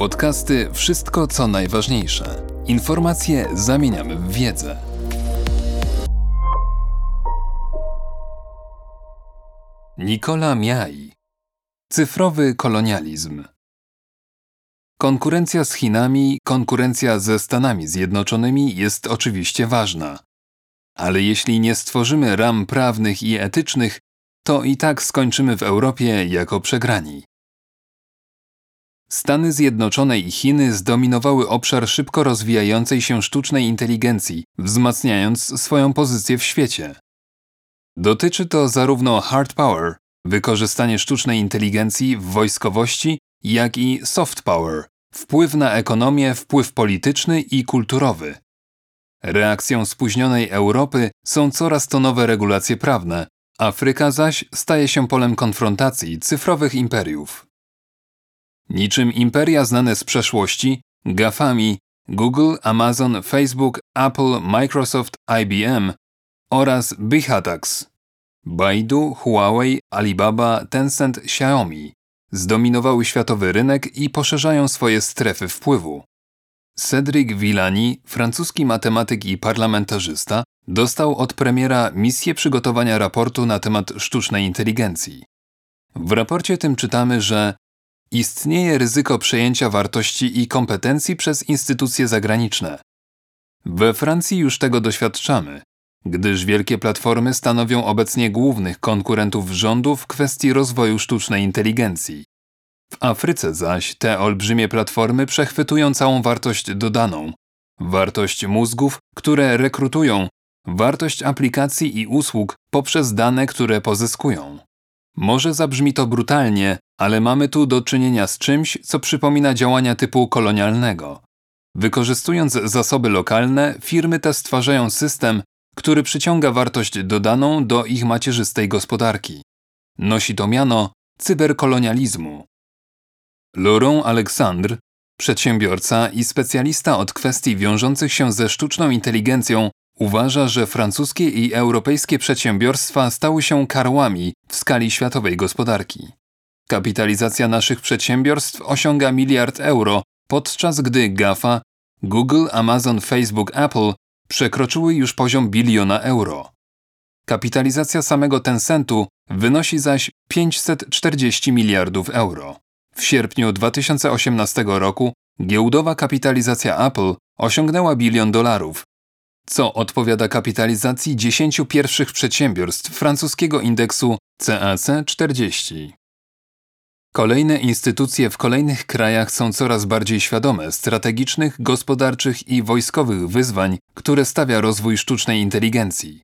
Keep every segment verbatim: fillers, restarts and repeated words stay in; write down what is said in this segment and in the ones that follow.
Podcasty Wszystko, co najważniejsze. Informacje zamieniamy w wiedzę. Nikola Miai. Cyfrowy kolonializm. Konkurencja z Chinami, konkurencja ze Stanami Zjednoczonymi jest oczywiście ważna. Ale jeśli nie stworzymy ram prawnych i etycznych, to i tak skończymy w Europie jako przegrani. Stany Zjednoczone i Chiny zdominowały obszar szybko rozwijającej się sztucznej inteligencji, wzmacniając swoją pozycję w świecie. Dotyczy to zarówno hard power, wykorzystanie sztucznej inteligencji w wojskowości, jak i soft power, wpływ na ekonomię, wpływ polityczny i kulturowy. Reakcją spóźnionej Europy są coraz to nowe regulacje prawne, Afryka zaś staje się polem konfrontacji cyfrowych imperiów. Niczym imperia znane z przeszłości, gafami, Google, Amazon, Facebook, Apple, Microsoft, I B M oraz Big Attacks, Baidu, Huawei, Alibaba, Tencent, Xiaomi zdominowały światowy rynek i poszerzają swoje strefy wpływu. Cédric Villani, francuski matematyk i parlamentarzysta, dostał od premiera misję przygotowania raportu na temat sztucznej inteligencji. W raporcie tym czytamy, że istnieje ryzyko przejęcia wartości i kompetencji przez instytucje zagraniczne. We Francji już tego doświadczamy, gdyż wielkie platformy stanowią obecnie głównych konkurentów rządu w kwestii rozwoju sztucznej inteligencji. W Afryce zaś te olbrzymie platformy przechwytują całą wartość dodaną, wartość mózgów, które rekrutują, wartość aplikacji i usług poprzez dane, które pozyskują. Może zabrzmi to brutalnie, ale mamy tu do czynienia z czymś, co przypomina działania typu kolonialnego. Wykorzystując zasoby lokalne, firmy te stwarzają system, który przyciąga wartość dodaną do ich macierzystej gospodarki. Nosi to miano cyberkolonializmu. Laurent Alexandre, przedsiębiorca i specjalista od kwestii wiążących się ze sztuczną inteligencją, uważa, że francuskie i europejskie przedsiębiorstwa stały się karłami w skali światowej gospodarki. Kapitalizacja naszych przedsiębiorstw osiąga miliard euro, podczas gdy GAFA, Google, Amazon, Facebook, Apple przekroczyły już poziom biliona euro. Kapitalizacja samego Tencentu wynosi zaś pięćset czterdzieści miliardów euro. W sierpniu dwa tysiące osiemnastego roku giełdowa kapitalizacja Apple osiągnęła bilion dolarów, co odpowiada kapitalizacji dziesięciu pierwszych przedsiębiorstw francuskiego indeksu C A C czterdzieści. Kolejne instytucje w kolejnych krajach są coraz bardziej świadome strategicznych, gospodarczych i wojskowych wyzwań, które stawia rozwój sztucznej inteligencji.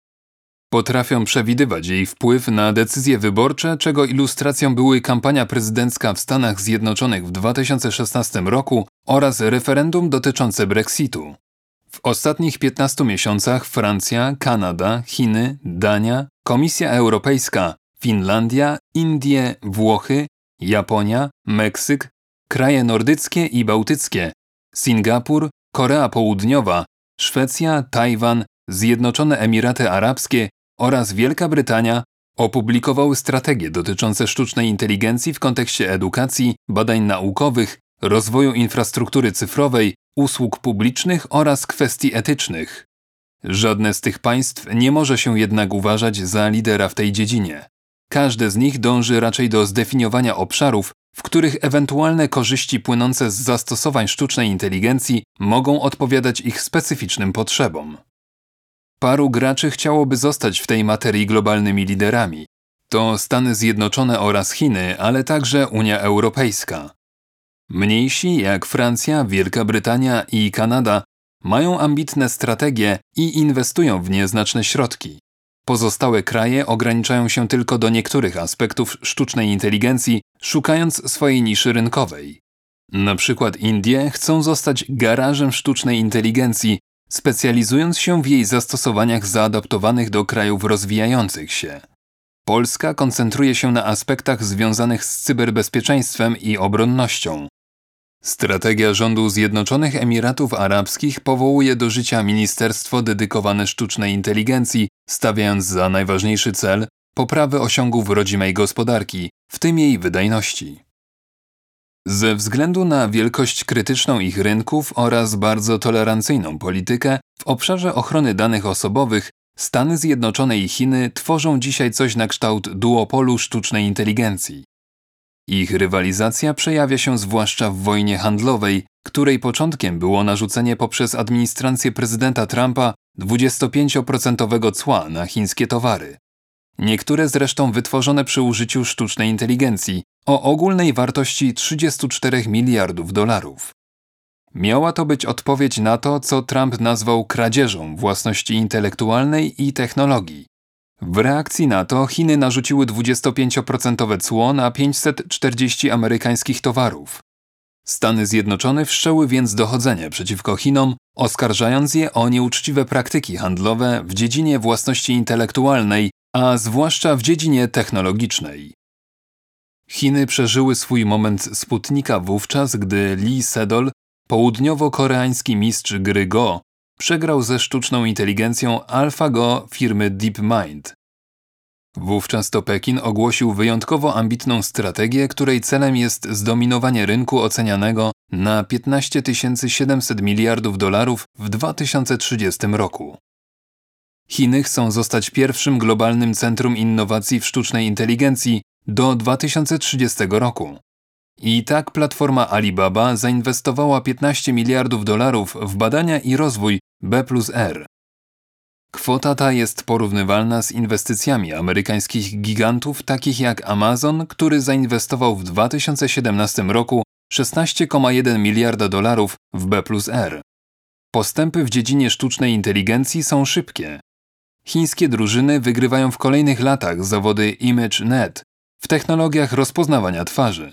Potrafią przewidywać jej wpływ na decyzje wyborcze, czego ilustracją były kampania prezydencka w Stanach Zjednoczonych w dwa tysiące szesnastego roku oraz referendum dotyczące Brexitu. W ostatnich piętnastu miesiącach Francja, Kanada, Chiny, Dania, Komisja Europejska, Finlandia, Indie, Włochy, Japonia, Meksyk, kraje nordyckie i bałtyckie, Singapur, Korea Południowa, Szwecja, Tajwan, Zjednoczone Emiraty Arabskie oraz Wielka Brytania opublikowały strategie dotyczące sztucznej inteligencji w kontekście edukacji, badań naukowych, rozwoju infrastruktury cyfrowej, usług publicznych oraz kwestii etycznych. Żadne z tych państw nie może się jednak uważać za lidera w tej dziedzinie. Każde z nich dąży raczej do zdefiniowania obszarów, w których ewentualne korzyści płynące z zastosowań sztucznej inteligencji mogą odpowiadać ich specyficznym potrzebom. Paru graczy chciałoby zostać w tej materii globalnymi liderami. To Stany Zjednoczone oraz Chiny, ale także Unia Europejska. Mniejsi jak Francja, Wielka Brytania i Kanada mają ambitne strategie i inwestują w nie znaczne środki. Pozostałe kraje ograniczają się tylko do niektórych aspektów sztucznej inteligencji, szukając swojej niszy rynkowej. Na przykład Indie chcą zostać garażem sztucznej inteligencji, specjalizując się w jej zastosowaniach zaadaptowanych do krajów rozwijających się. Polska koncentruje się na aspektach związanych z cyberbezpieczeństwem i obronnością. Strategia rządu Zjednoczonych Emiratów Arabskich powołuje do życia ministerstwo dedykowane sztucznej inteligencji, stawiając za najważniejszy cel poprawę osiągów rodzimej gospodarki, w tym jej wydajności. Ze względu na wielkość krytyczną ich rynków oraz bardzo tolerancyjną politykę w obszarze ochrony danych osobowych, Stany Zjednoczone i Chiny tworzą dzisiaj coś na kształt duopolu sztucznej inteligencji. Ich rywalizacja przejawia się zwłaszcza w wojnie handlowej, której początkiem było narzucenie poprzez administrację prezydenta Trumpa dwudziestopięcioprocentowego cła na chińskie towary. Niektóre zresztą wytworzone przy użyciu sztucznej inteligencji o ogólnej wartości trzydziestu czterech miliardów dolarów. Miała to być odpowiedź na to, co Trump nazwał kradzieżą własności intelektualnej i technologii. W reakcji na to Chiny narzuciły dwudziestopięcioprocentowe cło na pięćset czterdzieści amerykańskich towarów. Stany Zjednoczone wszczęły więc dochodzenie przeciwko Chinom, oskarżając je o nieuczciwe praktyki handlowe w dziedzinie własności intelektualnej, a zwłaszcza w dziedzinie technologicznej. Chiny przeżyły swój moment Sputnika wówczas, gdy Lee Sedol, południowo-koreański mistrz gry Go, przegrał ze sztuczną inteligencją AlphaGo firmy DeepMind. Wówczas to Pekin ogłosił wyjątkowo ambitną strategię, której celem jest zdominowanie rynku ocenianego na piętnaście tysięcy siedemset miliardów dolarów w dwa tysiące trzydziestym roku. Chiny chcą zostać pierwszym globalnym centrum innowacji w sztucznej inteligencji do dwa tysiące trzydziestego roku. I tak platforma Alibaba zainwestowała piętnaście miliardów dolarów w badania i rozwój B plus R. Kwota ta jest porównywalna z inwestycjami amerykańskich gigantów takich jak Amazon, który zainwestował w dwa tysiące siedemnastym roku szesnaście przecinek jeden miliarda dolarów w B plus R. Postępy w dziedzinie sztucznej inteligencji są szybkie. Chińskie drużyny wygrywają w kolejnych latach zawody ImageNet w technologiach rozpoznawania twarzy.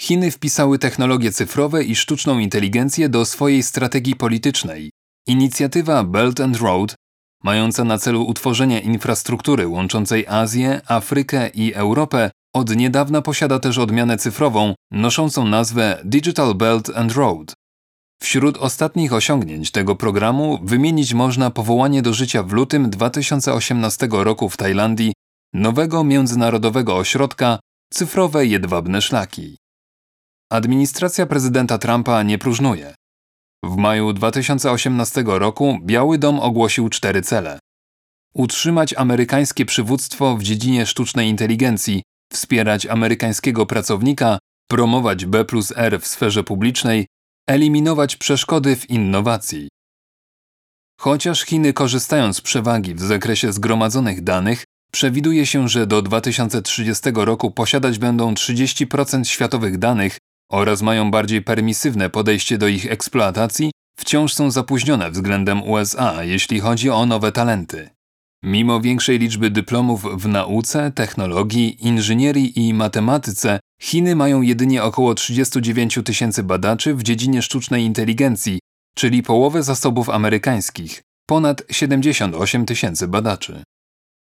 Chiny wpisały technologie cyfrowe i sztuczną inteligencję do swojej strategii politycznej. Inicjatywa Belt and Road, mająca na celu utworzenie infrastruktury łączącej Azję, Afrykę i Europę, od niedawna posiada też odmianę cyfrową, noszącą nazwę Digital Belt and Road. Wśród ostatnich osiągnięć tego programu wymienić można powołanie do życia w lutym dwa tysiące osiemnastego roku w Tajlandii nowego międzynarodowego ośrodka Cyfrowe Jedwabne Szlaki. Administracja prezydenta Trumpa nie próżnuje. W maju dwa tysiące osiemnastego roku Biały Dom ogłosił cztery cele. Utrzymać amerykańskie przywództwo w dziedzinie sztucznej inteligencji, wspierać amerykańskiego pracownika, promować B plus R w sferze publicznej, eliminować przeszkody w innowacji. Chociaż Chiny korzystają z przewagi w zakresie zgromadzonych danych, przewiduje się, że do dwa tysiące trzydziestego roku posiadać będą trzydzieści procent światowych danych oraz mają bardziej permisywne podejście do ich eksploatacji, wciąż są zapóźnione względem U S A, jeśli chodzi o nowe talenty. Mimo większej liczby dyplomów w nauce, technologii, inżynierii i matematyce, Chiny mają jedynie około trzydziestu dziewięciu tysięcy badaczy w dziedzinie sztucznej inteligencji, czyli połowę zasobów amerykańskich, ponad siedemdziesiąt osiem tysięcy badaczy.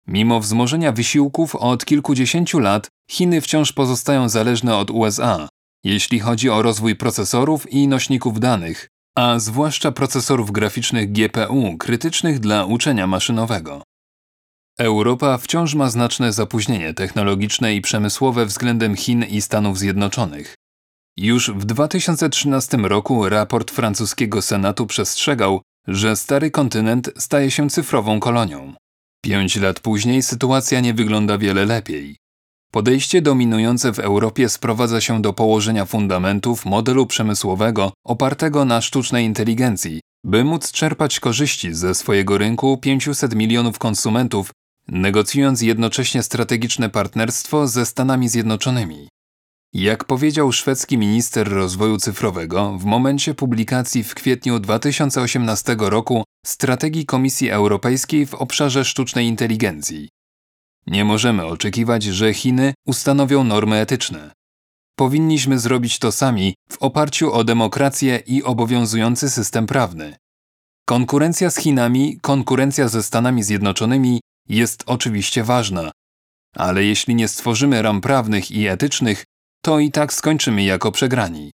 Mimo wzmożenia wysiłków od kilkudziesięciu lat, Chiny wciąż pozostają zależne od U S A, jeśli chodzi o rozwój procesorów i nośników danych, a zwłaszcza procesorów graficznych G P U krytycznych dla uczenia maszynowego. Europa wciąż ma znaczne zapóźnienie technologiczne i przemysłowe względem Chin i Stanów Zjednoczonych. Już w dwa tysiące trzynastym roku raport francuskiego Senatu przestrzegał, że stary kontynent staje się cyfrową kolonią. Pięć lat później sytuacja nie wygląda wiele lepiej. Podejście dominujące w Europie sprowadza się do położenia fundamentów modelu przemysłowego opartego na sztucznej inteligencji, by móc czerpać korzyści ze swojego rynku pięciuset milionów konsumentów, negocjując jednocześnie strategiczne partnerstwo ze Stanami Zjednoczonymi. Jak powiedział szwedzki minister rozwoju cyfrowego w momencie publikacji w kwietniu dwa tysiące osiemnastego roku strategii Komisji Europejskiej w obszarze sztucznej inteligencji, nie możemy oczekiwać, że Chiny ustanowią normy etyczne. Powinniśmy zrobić to sami w oparciu o demokrację i obowiązujący system prawny. Konkurencja z Chinami, konkurencja ze Stanami Zjednoczonymi jest oczywiście ważna, ale jeśli nie stworzymy ram prawnych i etycznych, to i tak skończymy jako przegrani.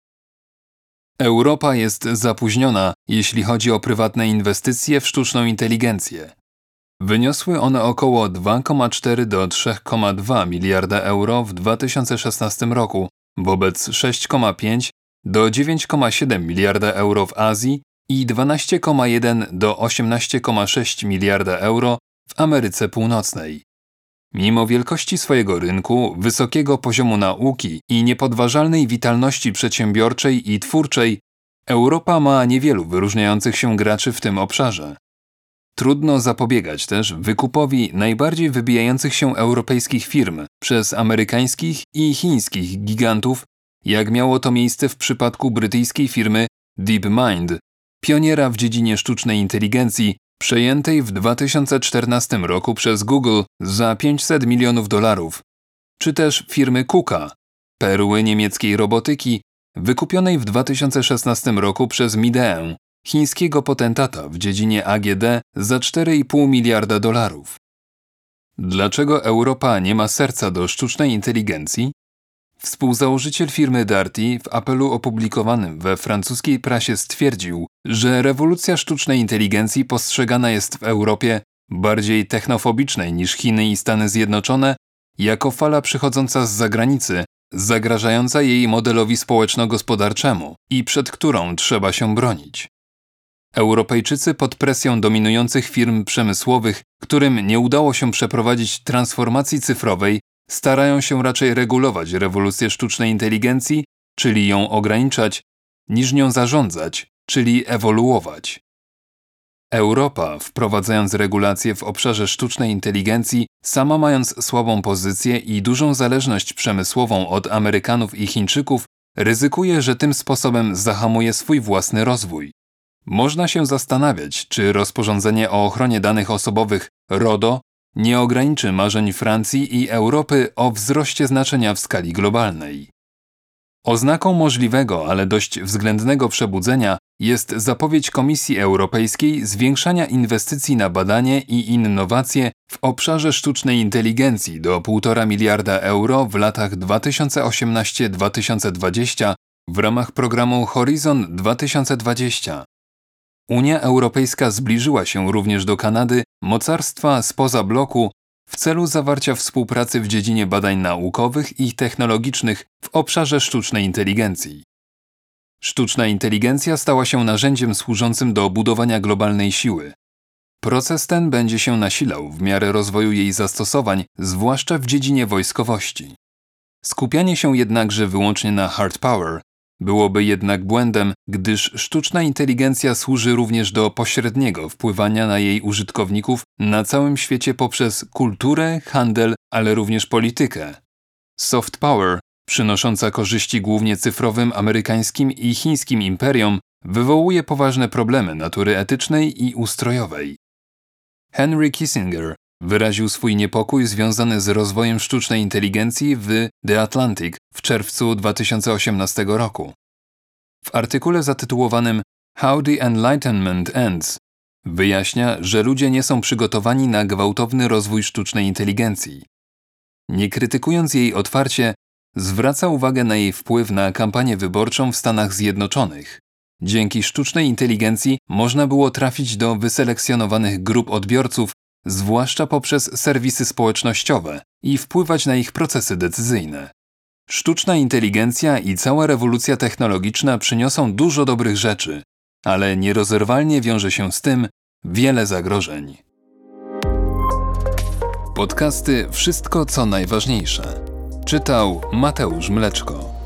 Europa jest zapóźniona, jeśli chodzi o prywatne inwestycje w sztuczną inteligencję. Wyniosły one około dwa przecinek cztery do trzy przecinek dwa miliarda euro w dwa tysiące szesnastym roku, wobec sześć przecinek pięć do dziewięć przecinek siedem miliarda euro w Azji i dwanaście przecinek jeden do osiemnaście przecinek sześć miliarda euro w Ameryce Północnej. Mimo wielkości swojego rynku, wysokiego poziomu nauki i niepodważalnej witalności przedsiębiorczej i twórczej, Europa ma niewielu wyróżniających się graczy w tym obszarze. Trudno zapobiegać też wykupowi najbardziej wybijających się europejskich firm przez amerykańskich i chińskich gigantów, jak miało to miejsce w przypadku brytyjskiej firmy DeepMind, pioniera w dziedzinie sztucznej inteligencji, przejętej w dwa tysiące czternastym roku przez Google za pięćset milionów dolarów, czy też firmy KUKA, perły niemieckiej robotyki, wykupionej w dwa tysiące szesnastym roku przez Mideę, chińskiego potentata w dziedzinie A G D, za cztery przecinek pięć miliarda dolarów. Dlaczego Europa nie ma serca do sztucznej inteligencji? Współzałożyciel firmy Darty w apelu opublikowanym we francuskiej prasie stwierdził, że rewolucja sztucznej inteligencji postrzegana jest w Europie, bardziej technofobicznej niż Chiny i Stany Zjednoczone, jako fala przychodząca z zagranicy, zagrażająca jej modelowi społeczno-gospodarczemu i przed którą trzeba się bronić. Europejczycy pod presją dominujących firm przemysłowych, którym nie udało się przeprowadzić transformacji cyfrowej, starają się raczej regulować rewolucję sztucznej inteligencji, czyli ją ograniczać, niż nią zarządzać, czyli ewoluować. Europa, wprowadzając regulacje w obszarze sztucznej inteligencji, sama mając słabą pozycję i dużą zależność przemysłową od Amerykanów i Chińczyków, ryzykuje, że tym sposobem zahamuje swój własny rozwój. Można się zastanawiać, czy rozporządzenie o ochronie danych osobowych RODO nie ograniczy marzeń Francji i Europy o wzroście znaczenia w skali globalnej. Oznaką możliwego, ale dość względnego przebudzenia jest zapowiedź Komisji Europejskiej zwiększania inwestycji na badanie i innowacje w obszarze sztucznej inteligencji do półtora miliarda euro w latach dwa tysiące osiemnaście do dwa tysiące dwadzieścia w ramach programu Horyzont dwa tysiące dwadzieścia. Unia Europejska zbliżyła się również do Kanady, mocarstwa spoza bloku, w celu zawarcia współpracy w dziedzinie badań naukowych i technologicznych w obszarze sztucznej inteligencji. Sztuczna inteligencja stała się narzędziem służącym do budowania globalnej siły. Proces ten będzie się nasilał w miarę rozwoju jej zastosowań, zwłaszcza w dziedzinie wojskowości. Skupianie się jednakże wyłącznie na hard power byłoby jednak błędem, gdyż sztuczna inteligencja służy również do pośredniego wpływania na jej użytkowników na całym świecie poprzez kulturę, handel, ale również politykę. Soft power, przynosząca korzyści głównie cyfrowym amerykańskim i chińskim imperiom, wywołuje poważne problemy natury etycznej i ustrojowej. Henry Kissinger wyraził swój niepokój związany z rozwojem sztucznej inteligencji w The Atlantic w czerwcu dwa tysiące osiemnastego roku. W artykule zatytułowanym How the Enlightenment Ends wyjaśnia, że ludzie nie są przygotowani na gwałtowny rozwój sztucznej inteligencji. Nie krytykując jej otwarcie, zwraca uwagę na jej wpływ na kampanię wyborczą w Stanach Zjednoczonych. Dzięki sztucznej inteligencji można było trafić do wyselekcjonowanych grup odbiorców, zwłaszcza poprzez serwisy społecznościowe, i wpływać na ich procesy decyzyjne. Sztuczna inteligencja i cała rewolucja technologiczna przyniosą dużo dobrych rzeczy, ale nierozerwalnie wiąże się z tym wiele zagrożeń. Podcasty Wszystko co najważniejsze. Czytał Mateusz Mleczko.